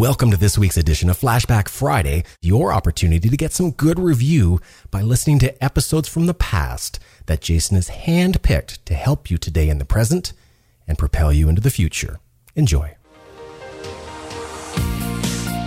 Welcome to this week's edition of Flashback Friday, your opportunity to get some good review by listening to episodes from the past that Jason has handpicked to help you today in the present and propel you into the future. Enjoy.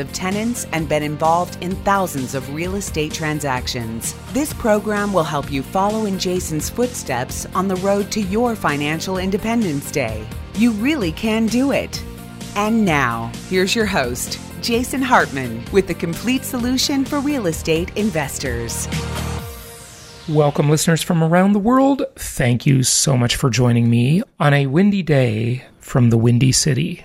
of tenants, and been involved in thousands of real estate transactions. This program will help you follow in Jason's footsteps on the road to your financial independence day. You really can do it. And now, here's your host, Jason Hartman, with the complete solution for real estate investors. Welcome, listeners from around the world. Thank you so much for joining me on a windy day from the Windy City.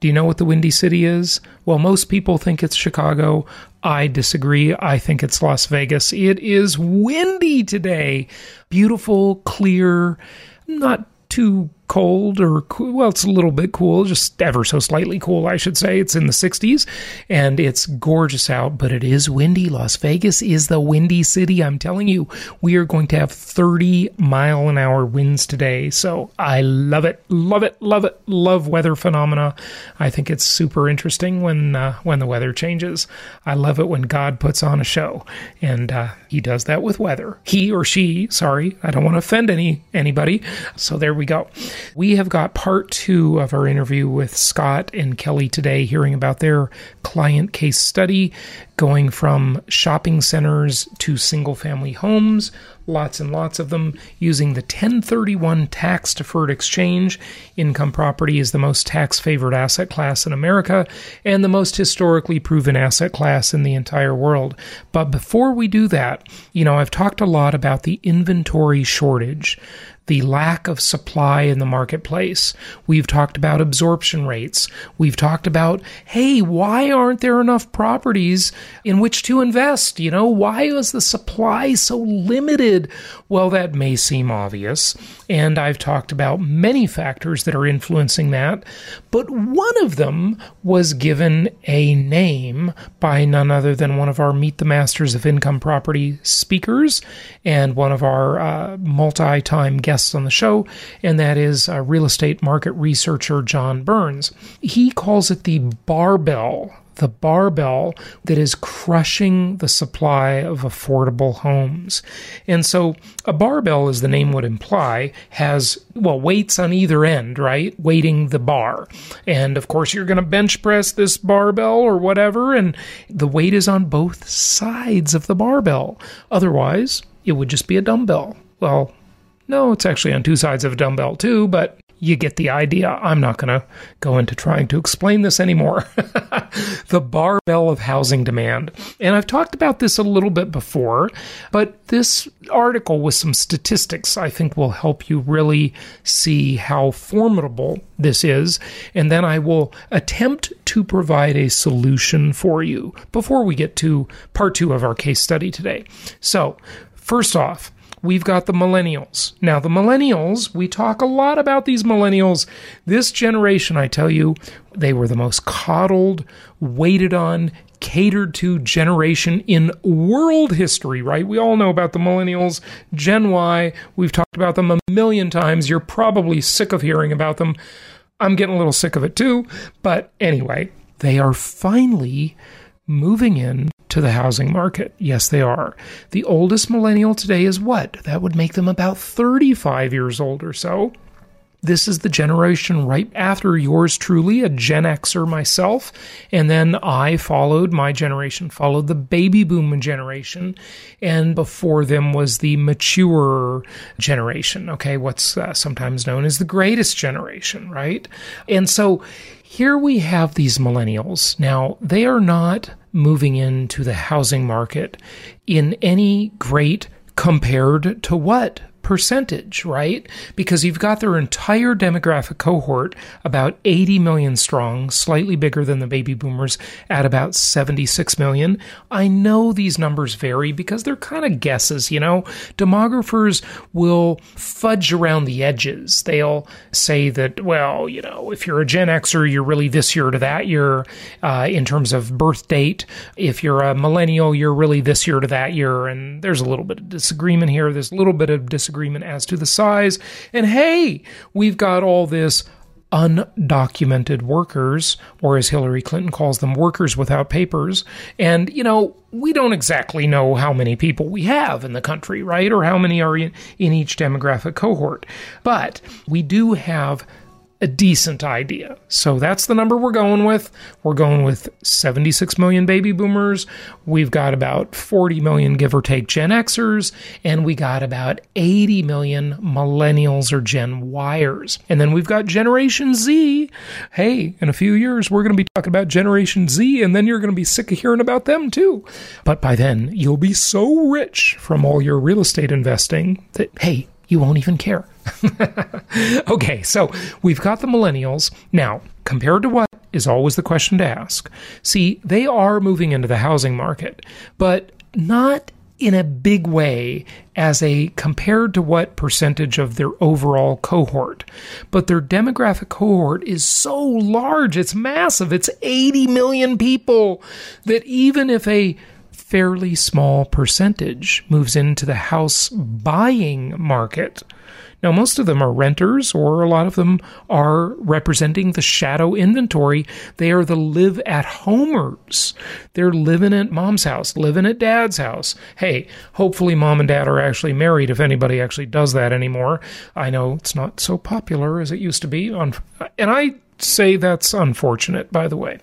Do you know what the Windy City is? Well, most people think it's Chicago. I disagree. I think it's Las Vegas. It is windy today. Beautiful, clear, not too cold or cool. Well, it's a little bit cool, just ever so slightly cool, I should say. It's in the 60s and it's gorgeous out, but it is windy. Las Vegas is the Windy City. I'm telling you, we are going to have 30-mile-an-hour winds today. So I love it. Love it. Love it. Love weather phenomena. I think it's super interesting when the weather changes. I love it when God puts on a show, and he does that with weather. He or she, sorry, I don't want to offend anybody. So there we go. We have got part two of our interview with Scott and Kelly today, hearing about their client case study, going from shopping centers to single-family homes, lots and lots of them, using the 1031 tax-deferred exchange. Income property is the most tax-favored asset class in America and the most historically proven asset class in the entire world. But before we do that, I've talked a lot about the inventory shortage, the lack of supply in the marketplace. We've talked about absorption rates. We've talked about, hey, why aren't there enough properties in which to invest? Why is the supply so limited? Well, that may seem obvious, and I've talked about many factors that are influencing that, but one of them was given a name by none other than one of our Meet the Masters of Income Property speakers and one of our multi-time guests on the show, and that is real estate market researcher John Burns. He calls it the barbell that is crushing the supply of affordable homes. And so a barbell, as the name would imply, has, weights on either end, right? Weighting the bar. And of course, you're going to bench press this barbell or whatever, and the weight is on both sides of the barbell. Otherwise, it would just be a dumbbell. Well, no, it's actually on two sides of a dumbbell too, but you get the idea. I'm not going to go into trying to explain this anymore. The barbell of housing demand. And I've talked about this a little bit before, but this article with some statistics, I think, will help you really see how formidable this is. And then I will attempt to provide a solution for you before we get to part two of our case study today. So first off, we've got the millennials. Now, the millennials, we talk a lot about these millennials. This generation, I tell you, they were the most coddled, waited on, catered to generation in world history, right? We all know about the millennials. Gen Y, we've talked about them a million times. You're probably sick of hearing about them. I'm getting a little sick of it too. But anyway, they are finally moving in to the housing market. Yes, they are. The oldest millennial today is what? That would make them about 35 years old or so. This is the generation right after yours truly, a Gen Xer myself. And then my generation followed the baby boom generation. And before them was the mature generation. Okay, what's sometimes known as the greatest generation, right? And so here we have these millennials. Now, they are not moving into the housing market in any great compared to what percentage, right? Because you've got their entire demographic cohort, about 80 million strong, slightly bigger than the baby boomers at about 76 million. I know these numbers vary because they're kind of guesses, you know? Demographers will fudge around the edges. They'll say that, well, you know, if you're a Gen Xer, you're really this year to that year in terms of birth date. If you're a millennial, you're really this year to that year. And there's a little bit of disagreement here. There's a little bit of disagreement as to the size. And hey, we've got all this undocumented workers, or as Hillary Clinton calls them, workers without papers. And, you know, we don't exactly know how many people we have in the country, right? Or how many are in each demographic cohort. But we do have a decent idea. So that's the number we're going with. We're going with 76 million baby boomers. We've got about 40 million, give or take, Gen Xers. And we got about 80 million millennials or Gen Yers. And then we've got Generation Z. Hey, in a few years, we're going to be talking about Generation Z, and then you're going to be sick of hearing about them too. But by then, you'll be so rich from all your real estate investing that, hey, you won't even care. Okay, so we've got the millennials. Now, compared to what is always the question to ask. See, they are moving into the housing market, but not in a big way as a compared to what percentage of their overall cohort. But their demographic cohort is so large, it's massive. It's 80 million people that even if a fairly small percentage moves into the house buying market. Now, most of them are renters, or a lot of them are representing the shadow inventory. They are the live-at-homers. They're living at mom's house, living at dad's house. Hey, hopefully mom and dad are actually married, if anybody actually does that anymore. I know it's not so popular as it used to be. And I say that's unfortunate, by the way.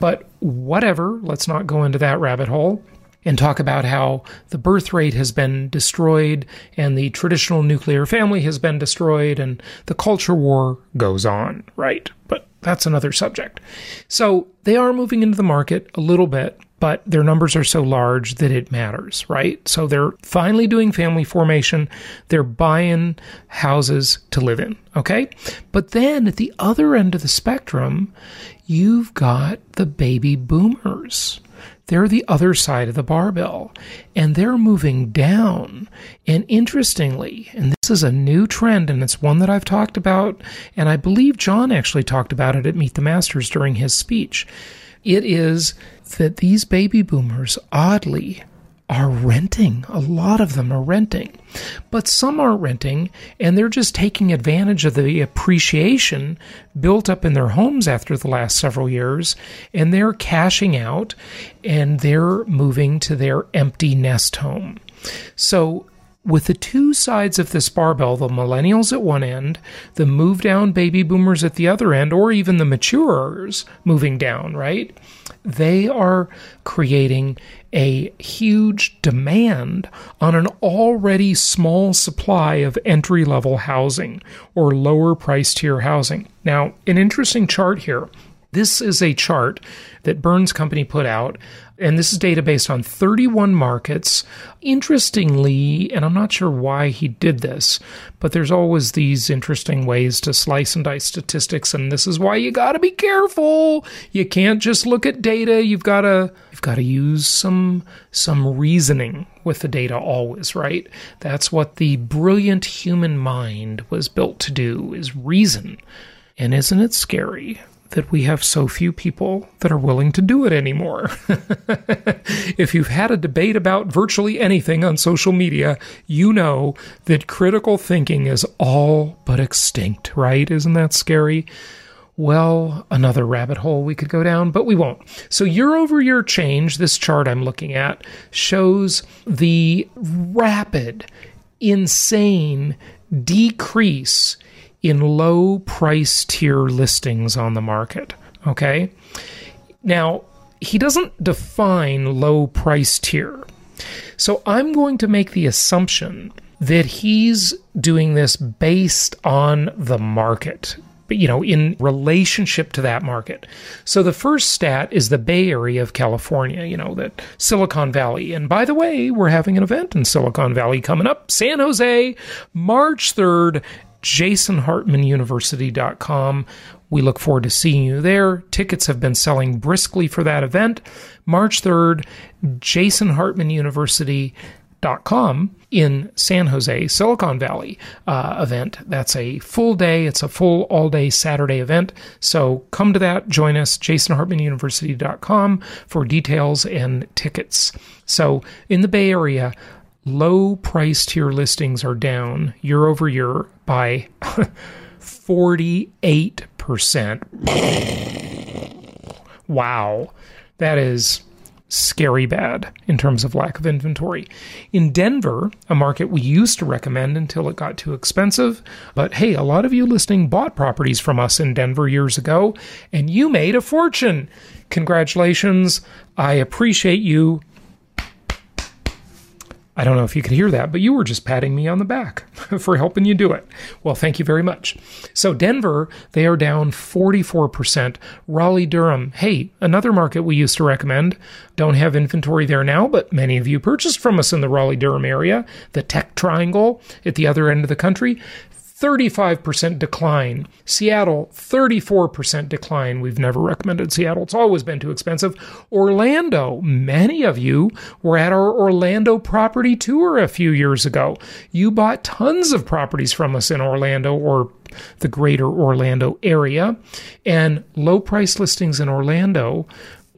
But whatever, let's not go into that rabbit hole and talk about how the birth rate has been destroyed and the traditional nuclear family has been destroyed and the culture war goes on, right? But that's another subject. So they are moving into the market a little bit, but their numbers are so large that it matters, right? So they're finally doing family formation. They're buying houses to live in, okay? But then at the other end of the spectrum, you've got the baby boomers. They're the other side of the barbell, and they're moving down. And interestingly, and this is a new trend, and it's one that I've talked about, and I believe John actually talked about it at Meet the Masters during his speech. It is that these baby boomers, oddly, are renting. A lot of them are renting, but some aren't renting, and they're just taking advantage of the appreciation built up in their homes after the last several years, and they're cashing out, and they're moving to their empty nest home. So with the two sides of this barbell, the millennials at one end, the move down baby boomers at the other end, or even the maturers moving down, right? They are creating a huge demand on an already small supply of entry-level housing or lower price tier housing. Now, an interesting chart here. This is a chart that Burns Company put out, and this is data based on 31 markets. Interestingly, and I'm not sure why he did this, but there's always these interesting ways to slice and dice statistics, and this is why you got to be careful. You can't just look at data. You've got to use some reasoning with the data always, right? That's what the brilliant human mind was built to do, is reason. And isn't it scary that we have so few people that are willing to do it anymore? If you've had a debate about virtually anything on social media, you know that critical thinking is all but extinct, right? Isn't that scary? Well, another rabbit hole we could go down, but we won't. So year-over-year change, this chart I'm looking at, shows the rapid, insane decrease in low price tier listings on the market, okay? Now, he doesn't define low price tier. So I'm going to make the assumption that he's doing this based on the market, you know, in relationship to that market. So the first stat is the Bay Area of California, you know, that Silicon Valley. And by the way, we're having an event in Silicon Valley coming up, San Jose, March 3rd, jasonhartmanuniversity.com. We look forward to seeing you there. Tickets have been selling briskly for that event. March 3rd, jasonhartmanuniversity.com in San Jose, Silicon Valley event. That's a full day. It's a full all-day Saturday event. So come to that. Join us, jasonhartmanuniversity.com for details and tickets. So in the Bay Area, low price tier listings are down year over year by 48%. Wow. That is scary bad in terms of lack of inventory. In Denver, a market we used to recommend until it got too expensive, but hey, a lot of you listening bought properties from us in Denver years ago, and you made a fortune. Congratulations. I appreciate you. I don't know if you could hear that, but you were just patting me on the back for helping you do it. Well, thank you very much. So Denver, they are down 44%. Raleigh-Durham, hey, another market we used to recommend. Don't have inventory there now, but many of you purchased from us in the Raleigh-Durham area, the Tech Triangle at the other end of the country. 35% decline. Seattle, 34% decline. We've never recommended Seattle. It's always been too expensive. Orlando, many of you were at our Orlando property tour a few years ago. You bought tons of properties from us in Orlando or the greater Orlando area. And low price listings in Orlando,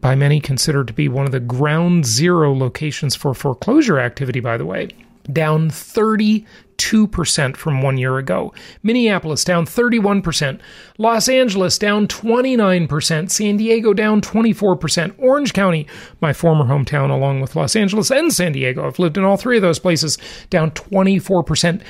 by many considered to be one of the ground zero locations for foreclosure activity, by the way, down 32% from 1 year ago. Minneapolis down 31%. Los Angeles down 29%. San Diego down 24%. Orange County, my former hometown, along with Los Angeles and San Diego, I've lived in all three of those places, down 24%.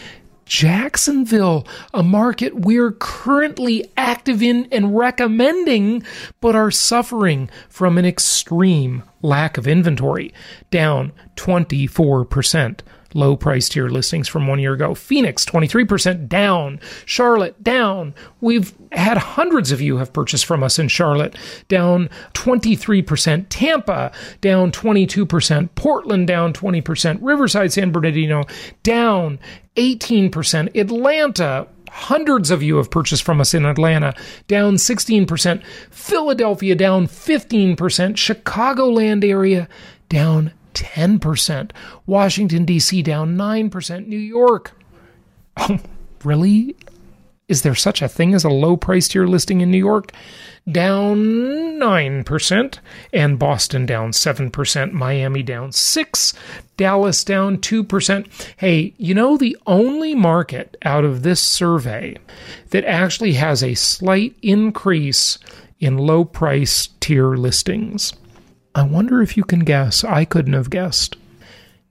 Jacksonville, a market we're currently active in and recommending, but are suffering from an extreme lack of inventory, down 24%. Low price tier listings from 1 year ago. Phoenix, 23% down. Charlotte, down. We've had hundreds of you have purchased from us in Charlotte, down 23%. Tampa, down 22%. Portland, down 20%. Riverside, San Bernardino, down 18%. Atlanta, hundreds of you have purchased from us in Atlanta, down 16%. Philadelphia, down 15%. Chicagoland area, down 10%. Washington, D.C. down 9%. New York. Oh, really? Is there such a thing as a low price tier listing in New York? Down 9%. And Boston down 7%. Miami down 6%. Dallas down 2%. Hey, you know, the only market out of this survey that actually has a slight increase in low price tier listings, I wonder if you can guess. I couldn't have guessed.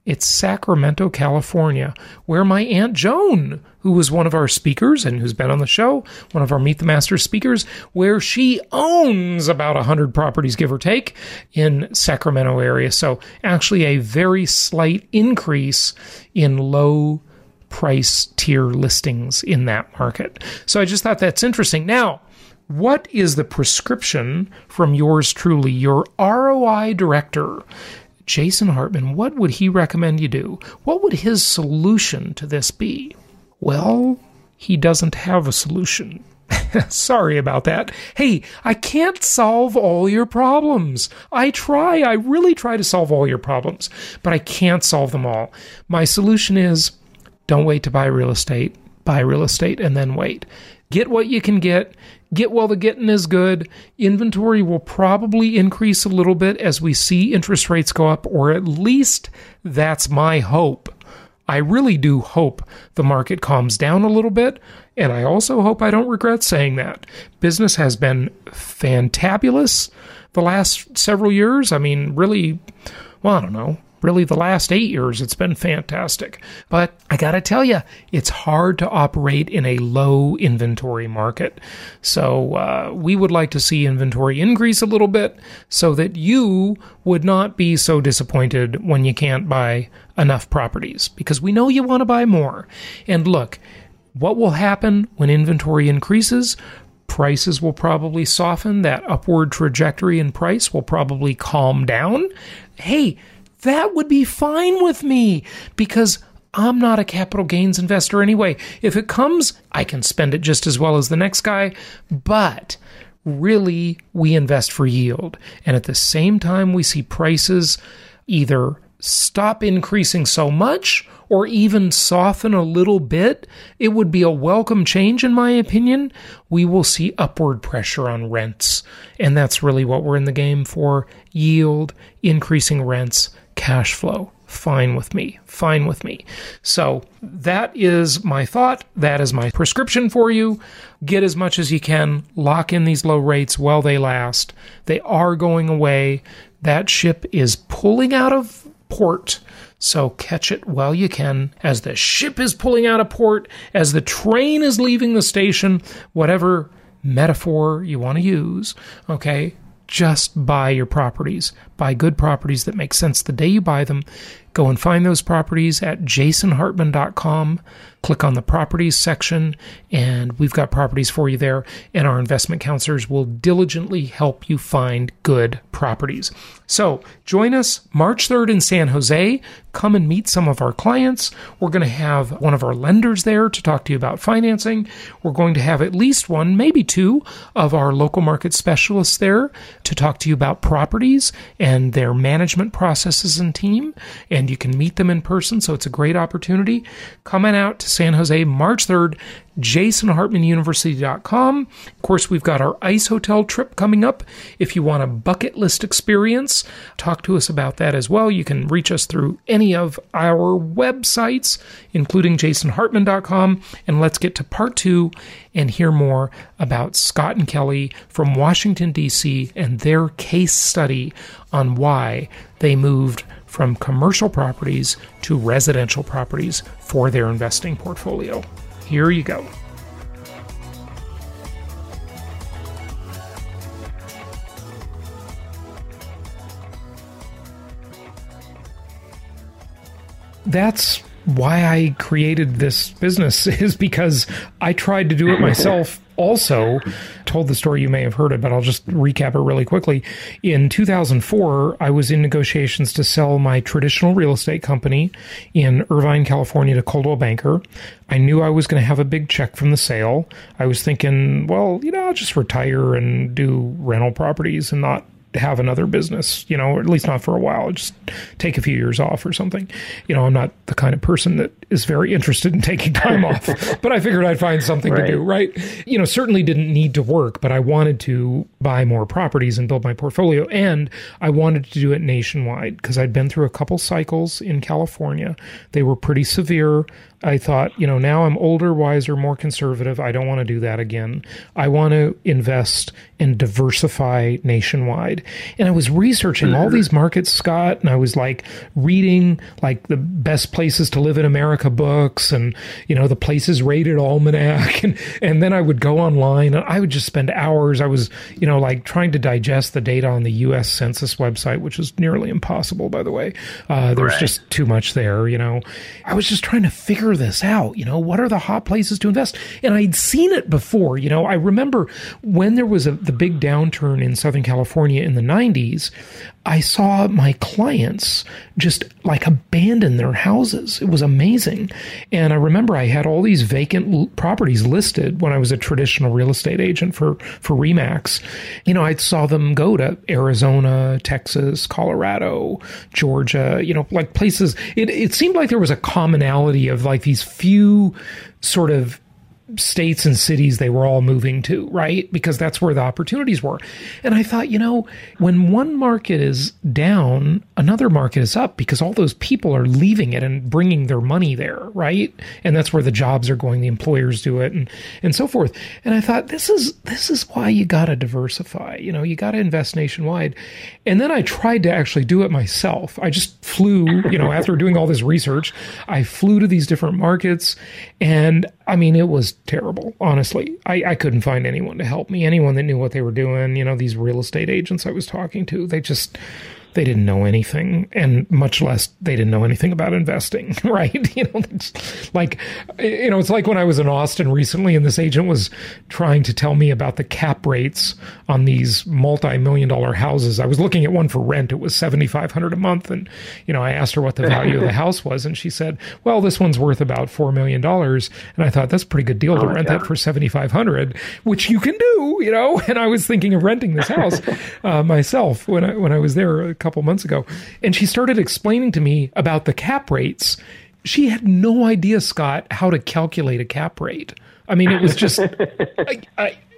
It's Sacramento, California, where my Aunt Joan, who was one of our speakers and who's been on the show, one of our Meet the Masters speakers, where she owns about 100 properties, give or take, in Sacramento area. So actually a very slight increase in low price tier listings in that market. So I just thought that's interesting. Now, what is the prescription from yours truly, your ROI director, Jason Hartman? What would he recommend you do? What would his solution to this be? Well, he doesn't have a solution. Sorry about that. Hey, I can't solve all your problems. I really try to solve all your problems, but I can't solve them all. My solution is don't wait to buy real estate, and then wait. Get what you can get while the getting is good. Inventory will probably increase a little bit as we see interest rates go up, or at least that's my hope. I really do hope the market calms down a little bit, and I also hope I don't regret saying that. Business has been fantabulous the last several years. I mean, really, well, I don't know. Really, the last 8 years, it's been fantastic. But I got to tell you, it's hard to operate in a low inventory market. So we would like to see inventory increase a little bit so that you would not be so disappointed when you can't buy enough properties, because we know you want to buy more. And look, what will happen when inventory increases? prices will probably soften. That upward trajectory in price will probably calm down. Hey, that would be fine with me because I'm not a capital gains investor anyway. If it comes, I can spend it just as well as the next guy, but really we invest for yield. And at the same time, we see prices either stop increasing so much or even soften a little bit. It would be a welcome change, in my opinion. We will see upward pressure on rents. And that's really what we're in the game for. Yield, increasing rents, cash flow. Fine with me. Fine with me. So that is my thought. That is my prescription for you. Get as much as you can. Lock in these low rates while they last. They are going away. That ship is pulling out of port. So catch it while you can. As the ship is pulling out of port, as the train is leaving the station, whatever metaphor you want to use, okay, just buy your properties. Buy good properties that make sense the day you buy them. Go and find those properties at jasonhartman.com. Click on the properties section, and we've got properties for you there, and our investment counselors will diligently help you find good properties. So join us March 3rd in San Jose. Come and meet some of our clients. We're going to have one of our lenders there to talk to you about financing. We're going to have at least one, maybe two, of our local market specialists there to talk to you about properties and their management processes and team. And you can meet them in person, so it's a great opportunity. Come on out to San Jose, March 3rd, jasonhartmanuniversity.com. Of course, we've got our ICE Hotel trip coming up. If you want a bucket list experience, talk to us about that as well. You can reach us through any of our websites, including jasonhartman.com. And let's get to part two and hear more about Scott and Kelly from Washington, D.C. and their case study on why they moved from commercial properties to residential properties for their investing portfolio. Here you go. That's why I created this business, is because I tried to do it myself. Also told the story, you may have heard it, but I'll just recap it really quickly. In 2004, I was in negotiations to sell my traditional real estate company in Irvine, California to Coldwell Banker. I knew I was going to have a big check from the sale. I was thinking, well, you know, I'll just retire and do rental properties and not have another business, you know, or at least not for a while. Just take a few years off or something. You know, I'm not the kind of person that is very interested in taking time off, but I figured I'd find something to do, right? You know, certainly didn't need to work, but I wanted to buy more properties and build my portfolio. And I wanted to do it nationwide because I'd been through a couple cycles in California. They were pretty severe. I thought, you know, now I'm older, wiser, more conservative. I don't want to do that again. I want to invest and diversify nationwide. And I was researching all these markets, Scott, and I was like reading like the best places to live in America books and, you know, the places rated almanac. And then I would go online and I would just spend hours. I was, you know, like trying to digest the data on the U.S. Census website, which is nearly impossible, by the way. There's just too much there, you know. I was just trying to figure this out, you know, what are the hot places to invest? And I'd seen it before, you know. I remember when there was the big downturn in Southern California in the 90s, I saw my clients just like abandon their houses. It was amazing. And I remember I had all these vacant properties listed when I was a traditional real estate agent for Remax. You know, I saw them go to Arizona, Texas, Colorado, Georgia, you know, like places. It seemed like there was a commonality of like these few sort of states and cities they were all moving to, right? Because that's where the opportunities were. And I thought, you know, when one market is down, another market is up because all those people are leaving it and bringing their money there, right? And that's where the jobs are going, the employers do it and so forth. And I thought, this is why you got to diversify. You know, you got to invest nationwide. And then I tried to actually do it myself. I just flew, you know, after doing all this research, I flew to these different markets, and I mean, it was terrible, honestly. I couldn't find anyone to help me, anyone that knew what they were doing. You know, these real estate agents I was talking to, they just they didn't know anything, and much less they didn't know anything about investing, right? It's like when I was in Austin recently and this agent was trying to tell me about the cap rates on these multi-million-dollar houses. I was looking at one for rent. It was $7,500 a month. And, I asked her what the value of the house was. And she said, well, this one's worth about $4 million. And I thought, that's a pretty good deal to rent that for $7,500, which you can do, And I was thinking of renting this house myself when I was there a couple months ago. And she started explaining to me about the cap rates. She had no idea, Scott, how to calculate a cap rate. I mean, it was just,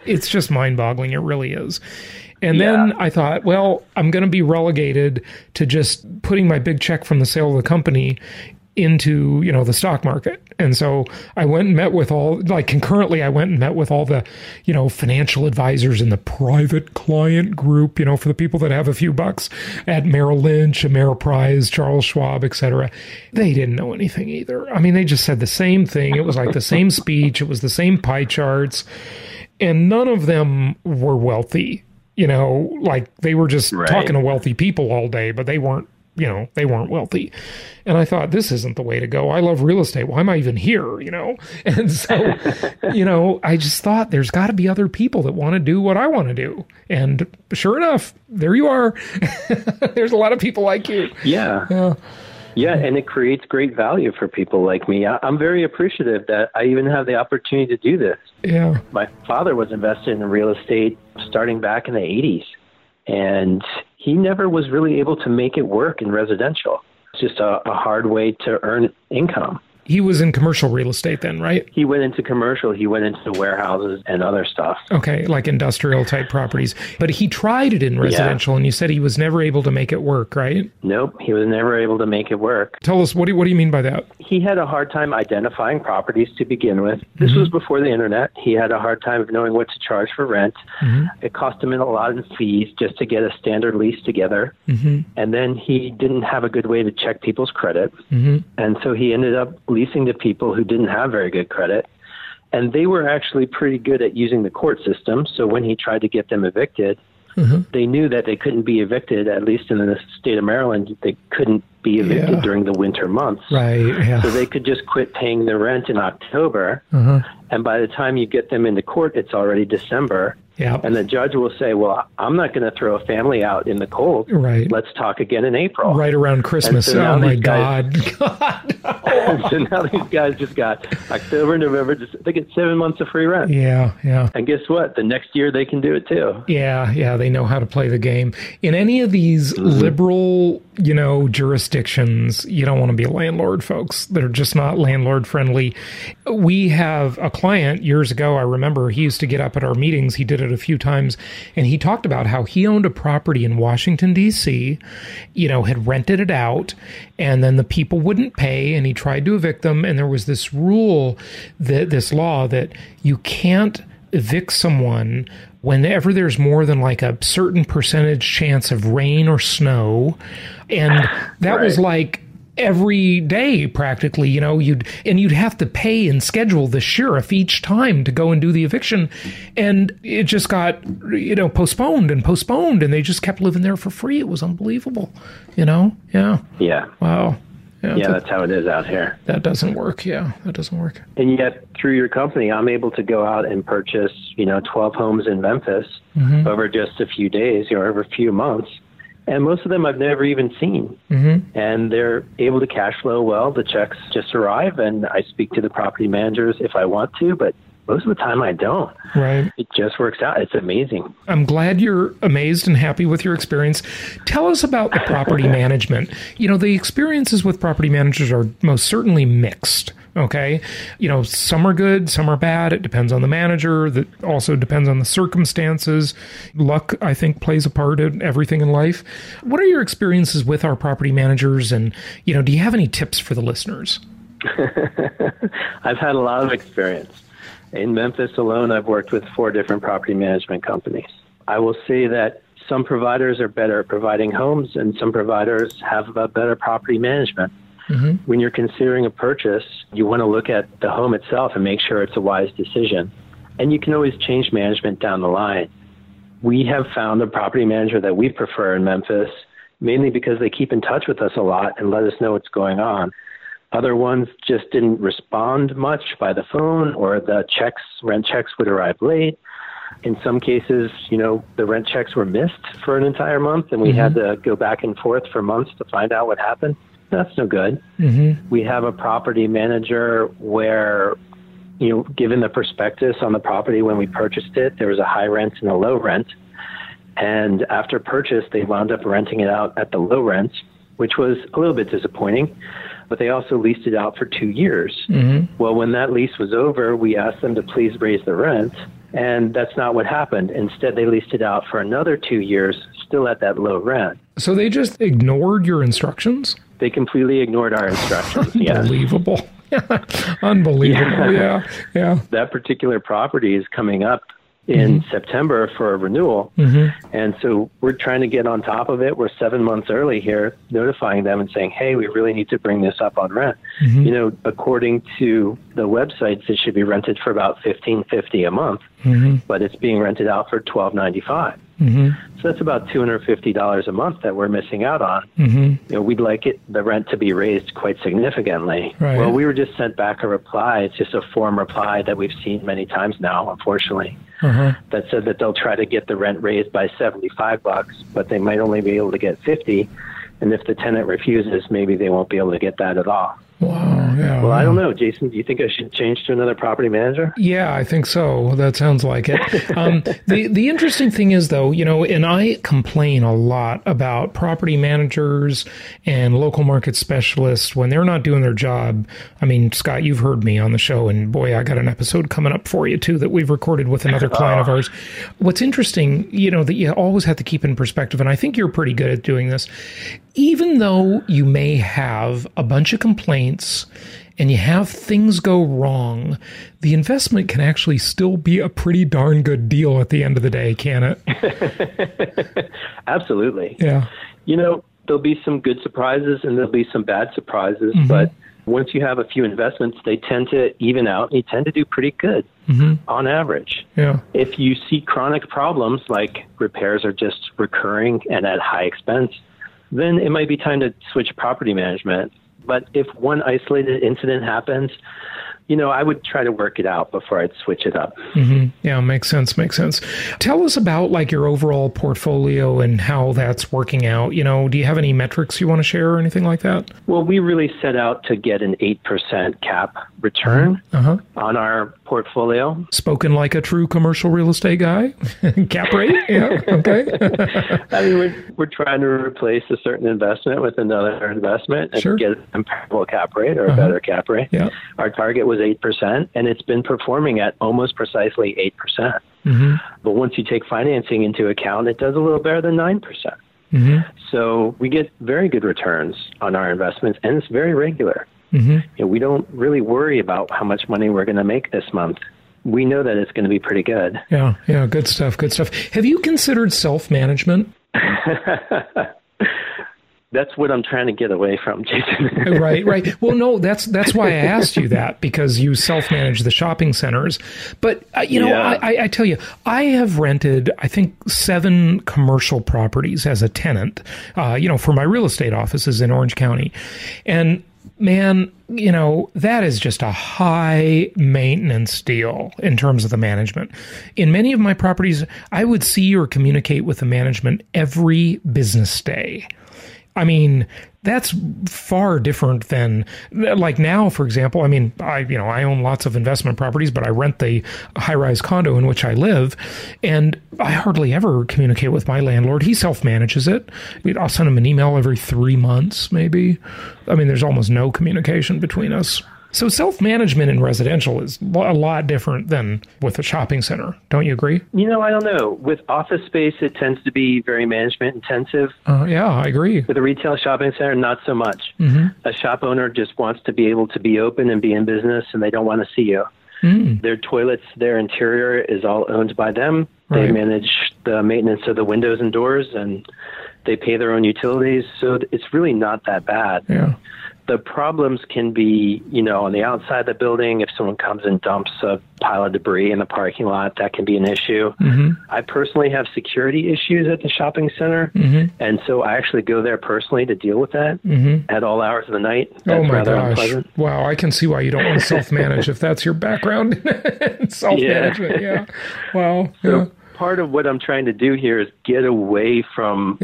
it's just mind-boggling. It really is. And then I thought, well, I'm going to be relegated to just putting my big check from the sale of the company into, the stock market. And so I went and met with all the, financial advisors in the private client group, for the people that have a few bucks at Merrill Lynch, Ameriprise, Charles Schwab, et cetera. They didn't know anything either. I mean, they just said the same thing. It was like the same speech. It was the same pie charts. And none of them were wealthy, they were just talking to wealthy people all day, but they weren't. They weren't wealthy. And I thought, this isn't the way to go. I love real estate. Why am I even here? And so, I just thought there's got to be other people that want to do what I want to do. And sure enough, there you are. There's a lot of people like you. Yeah. And it creates great value for people like me. I'm very appreciative that I even have the opportunity to do this. Yeah. My father was invested in real estate starting back in the 80s. And he never was really able to make it work in residential. It's just a hard way to earn income. He was in commercial real estate then, right? He went into commercial. He went into warehouses and other stuff. Okay, like industrial type properties. But he tried it in residential, and you said he was never able to make it work, right? Nope, he was never able to make it work. Tell us, what do you mean by that? He had a hard time identifying properties to begin with. This was before the internet. He had a hard time of knowing what to charge for rent. It cost him a lot in fees just to get a standard lease together. And then he didn't have a good way to check people's credit. And so he ended up leasing to people who didn't have very good credit, and they were actually pretty good at using the court system. So when he tried to get them evicted, they knew that they couldn't be evicted, at least in the state of Maryland, they couldn't be evicted during the winter months. So they could just quit paying their rent in October. And by the time you get them into court, it's already December. And the judge will say, well, I'm not going to throw a family out in the cold. Let's talk again in April. Right around Christmas. So oh, my God. So now these guys just got October, November. They get 7 months of free rent. And guess what? The next year they can do it too. They know how to play the game. In any of these liberal, jurisdictions, you don't want to be a landlord, folks. They're just not landlord friendly. We have a client years ago, I remember he used to get up at our meetings. He did it a few times. And he talked about how he owned a property in Washington, D.C., had rented it out, and then the people wouldn't pay, and he tried to evict them. And there was this rule, this law, that you can't evict someone whenever there's more than like a certain percentage chance of rain or snow. And that was like every day, practically, you'd have to pay and schedule the sheriff each time to go and do the eviction. And it just got, postponed, and they just kept living there for free. It was unbelievable, Wow. Yeah, that's how it is out here. That doesn't work. Yeah, that doesn't work. And yet, through your company, I'm able to go out and purchase, 12 homes in Memphis over just a few days, over a few months. And most of them I've never even seen. And they're able to cash flow well. The checks just arrive, and I speak to the property managers if I want to, but most of the time I don't. Right. It just works out. It's amazing. I'm glad you're amazed and happy with your experience. Tell us about the property management. The experiences with property managers are most certainly mixed. Okay. Some are good, some are bad. It depends on the manager. That also depends on the circumstances. Luck, I think, plays a part in everything in life. What are your experiences with our property managers? And, do you have any tips for the listeners? I've had a lot of experience. In Memphis alone, I've worked with 4 different property management companies. I will say that some providers are better at providing homes, and some providers have a better property management. When you're considering a purchase, you want to look at the home itself and make sure it's a wise decision. And you can always change management down the line. We have found a property manager that we prefer in Memphis mainly because they keep in touch with us a lot and let us know what's going on. Other ones just didn't respond much by the phone, or the checks, rent checks would arrive late. In some cases, you know, the rent checks were missed for an entire month, and we had to go back and forth for months to find out what happened. That's no good. We have a property manager where, you know, given the prospectus on the property when we purchased it, there was a high rent and a low rent. And after purchase, they wound up renting it out at the low rent, which was a little bit disappointing, but they also leased it out for 2 years. Well, when that lease was over, we asked them to please raise the rent, and that's not what happened. Instead, they leased it out for another 2 years, still at that low rent. So they just ignored your instructions? They completely ignored our instructions. Unbelievable. Unbelievable. Yeah. That particular property is coming up in September for a renewal. And so we're trying to get on top of it. We're 7 months early here, notifying them and saying, hey, we really need to bring this up on rent. You know, according to the websites, it should be rented for about $15.50 a month, but it's being rented out for $12.95. So that's about $250 a month that we're missing out on. You know, we'd like it, the rent to be raised quite significantly. Well, we were just sent back a reply. It's just a form reply that we've seen many times now, unfortunately, that said that they'll try to get the rent raised by $75, but they might only be able to get $50. And if the tenant refuses, maybe they won't be able to get that at all. Wow. Yeah, well, I don't know, Jason, do you think I should change to another property manager? Yeah, I think so. That sounds like it. The interesting thing is, though, you know, and I complain a lot about property managers and local market specialists when they're not doing their job. I mean, Scott, you've heard me on the show, and boy, I got an episode coming up for you, too, that we've recorded with another client of ours. What's interesting, you know, that you always have to keep in perspective, and I think you're pretty good at doing this, even though you may have a bunch of complaints and you have things go wrong, the investment can actually still be a pretty darn good deal at the end of the day, can it? Absolutely. Yeah. You know, there'll be some good surprises and there'll be some bad surprises, but once you have a few investments, they tend to even out. You tend to do pretty good on average. Yeah. If you see chronic problems like repairs are just recurring and at high expense, then it might be time to switch property management. But if one isolated incident happens, you know, I would try to work it out before I'd switch it up. Yeah, makes sense. Tell us about like your overall portfolio and how that's working out. You know, do you have any metrics you want to share or anything like that? Well, we really set out to get an 8% cap return on our portfolio. Spoken like a true commercial real estate guy. Cap rate? Yeah, okay. I mean, we're trying to replace a certain investment with another investment and get a comparable cap rate or a better cap rate. Yeah. Our target was 8%, and it's been performing at almost precisely 8%. But once you take financing into account, it does a little better than 9%. So we get very good returns on our investments, and it's very regular. You know, we don't really worry about how much money we're going to make this month. We know that it's going to be pretty good. Yeah, good stuff. Have you considered self-management? That's what I'm trying to get away from, Jason. Right. Well, no, that's why I asked you that, because you self-manage the shopping centers. But, you know, I tell you, I have rented, I think, 7 commercial properties as a tenant, you know, for my real estate offices in Orange County. And man, you know, that is just a high maintenance deal in terms of the management. In many of my properties, I would see or communicate with the management every business day. I mean, that's far different than like now, for example. I mean, I own lots of investment properties, but I rent the high-rise condo in which I live, and I hardly ever communicate with my landlord. He self-manages it. I'll send him an email every 3 months, maybe. I mean, there's almost no communication between us. So self-management in residential is a lot different than with a shopping center. Don't you agree? You know, I don't know. With office space, it tends to be very management intensive. Yeah, I agree. With a retail shopping center, not so much. A shop owner just wants to be able to be open and be in business, and they don't want to see you. Their toilets, their interior is all owned by them. They manage the maintenance of the windows and doors and They pay their own utilities, so it's really not that bad. Yeah. The problems can be, you know, on the outside of the building, if someone comes and dumps a pile of debris in the parking lot, that can be an issue. Mm-hmm. I personally have security issues at the shopping center, mm-hmm. and so I actually go there personally to deal with that mm-hmm. at all hours of the night. That's rather unpleasant. Wow, I can see why you don't want to self-manage if that's your background. Self-management, yeah. Wow. So, yeah. Part of what I'm trying to do here is get away from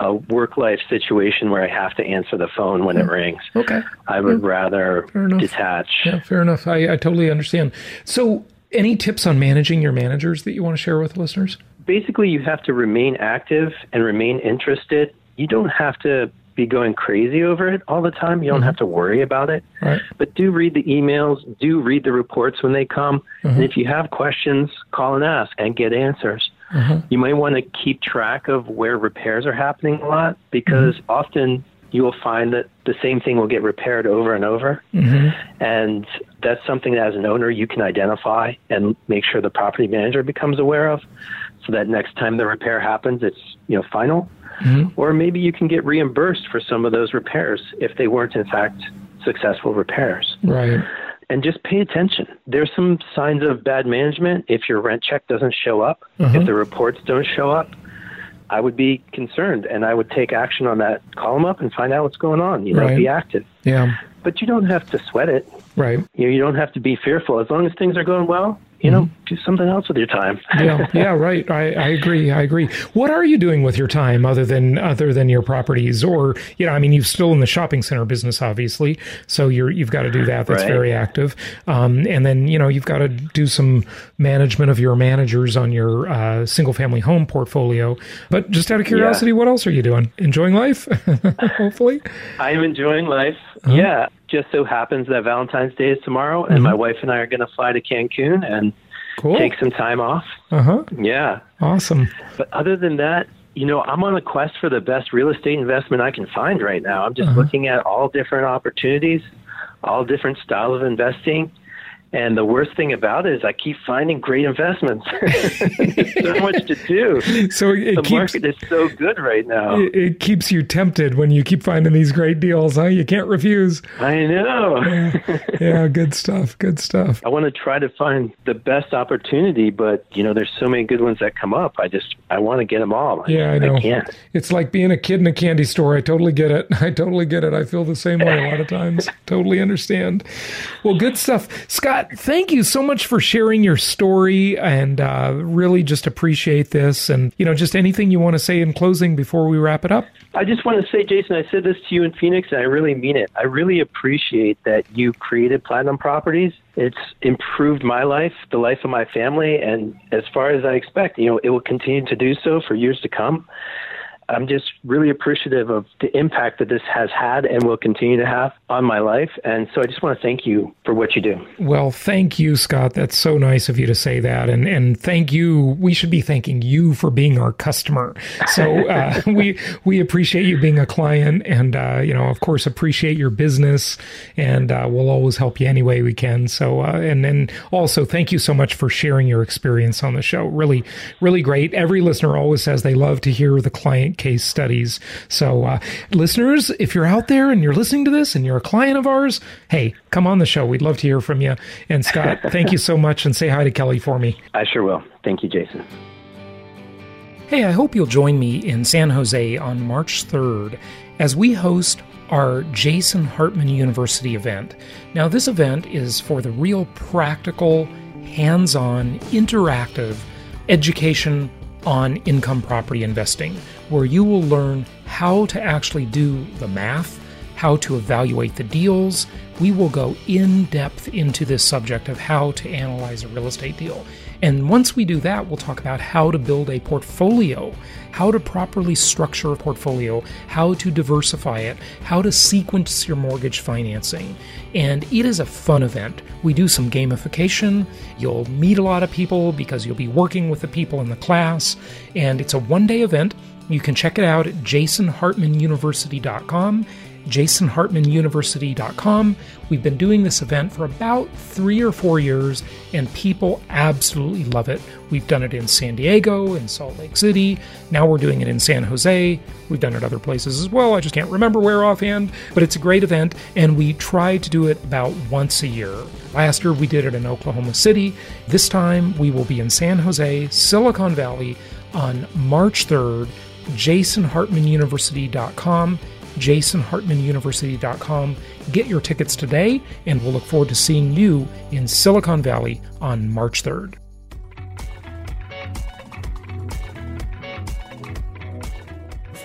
a work-life situation where I have to answer the phone when it rings. Okay. I would rather detach. Yeah, fair enough. I totally understand. So any tips on managing your managers that you want to share with listeners? Basically, you have to remain active and remain interested. You don't have to be going crazy over it all the time. You don't mm-hmm. have to worry about it. Right. But do read the emails, do read the reports when they come. Mm-hmm. And if you have questions, call and ask and get answers. Mm-hmm. You might want to keep track of where repairs are happening a lot, because mm-hmm. often you will find that the same thing will get repaired over and over. Mm-hmm. And that's something that as an owner you can identify and make sure the property manager becomes aware of, so that next time the repair happens, it's, you know, final. Mm-hmm. Or maybe you can get reimbursed for some of those repairs if they weren't, in fact, successful repairs. Right. And just pay attention. There's some signs of bad management. If your rent check doesn't show up, uh-huh. if the reports don't show up, I would be concerned and I would take action on that. Call them up and find out what's going on. You know, be active. Yeah. But you don't have to sweat it. Right. You know, you don't have to be fearful. As long as things are going well, you know, do something else with your time. Yeah, right. I agree. What are you doing with your time other than your properties? Or, you know, I mean, you're still in the shopping center business, obviously. So you've got to do that. That's very active. And then, you know, you've got to do some management of your managers on your single family home portfolio. But just out of curiosity, what else are you doing? Enjoying life? Hopefully. I'm enjoying life. Uh-huh. Yeah. Just so happens that Valentine's Day is tomorrow, and mm-hmm. my wife and I are going to fly to Cancun and take some time off. Uh-huh. Yeah. Awesome. But other than that, you know, I'm on a quest for the best real estate investment I can find right now. I'm just looking at all different opportunities, all different styles of investing. And the worst thing about it is I keep finding great investments. There's so much to do. So the market is so good right now. It keeps you tempted when you keep finding these great deals, huh? You can't refuse. I know. Yeah, good stuff. I want to try to find the best opportunity, but, you know, there's so many good ones that come up. I want to get them all. Yeah, I know. I can't. It's like being a kid in a candy store. I totally get it. I feel the same way a lot of times. Totally understand. Well, good stuff. Scott, thank you so much for sharing your story, and really just appreciate this. And, you know, just anything you want to say in closing before we wrap it up? I just want to say, Jason, I said this to you in Phoenix, and I really mean it. I really appreciate that you created Platinum Properties. It's improved my life, the life of my family, and as far as I expect, you know, it will continue to do so for years to come. I'm just really appreciative of the impact that this has had and will continue to have on my life. And so I just want to thank you for what you do. Well, thank you, Scott. That's so nice of you to say that. And thank you. We should be thanking you for being our customer. So we appreciate you being a client, and, you know, of course, appreciate your business, and we'll always help you any way we can. So and then also thank you so much for sharing your experience on the show. Really, really great. Every listener always says they love to hear the client case studies. So listeners, if you're out there and you're listening to this and you're a client of ours, hey, come on the show. We'd love to hear from you. And Scott, thank you so much, and say hi to Kelly for me. I sure will. Thank you, Jason. Hey, I hope you'll join me in San Jose on March 3rd as we host our Jason Hartman University event. Now, this event is for the real practical, hands-on, interactive education on income property investing, where you will learn how to actually do the math, how to evaluate the deals. We will go in depth into this subject of how to analyze a real estate deal. And once we do that, we'll talk about how to build a portfolio, how to properly structure a portfolio, how to diversify it, how to sequence your mortgage financing. And it is a fun event. We do some gamification. You'll meet a lot of people because you'll be working with the people in the class. And it's a one-day event. You can check it out at jasonhartmanuniversity.com. jasonhartmanuniversity.com. We've been doing this event for about 3 or 4 years, and people absolutely love it. We've done it in San Diego, in Salt Lake City. Now we're doing it in San Jose. We've done it other places as well. I just can't remember where offhand, but it's a great event, and we try to do it about once a year. Last year, we did it in Oklahoma City. This time, we will be in San Jose, Silicon Valley, on March 3rd, jasonhartmanuniversity.com. jasonhartmanuniversity.com. Get your tickets today, and we'll look forward to seeing you in Silicon Valley on March 3rd.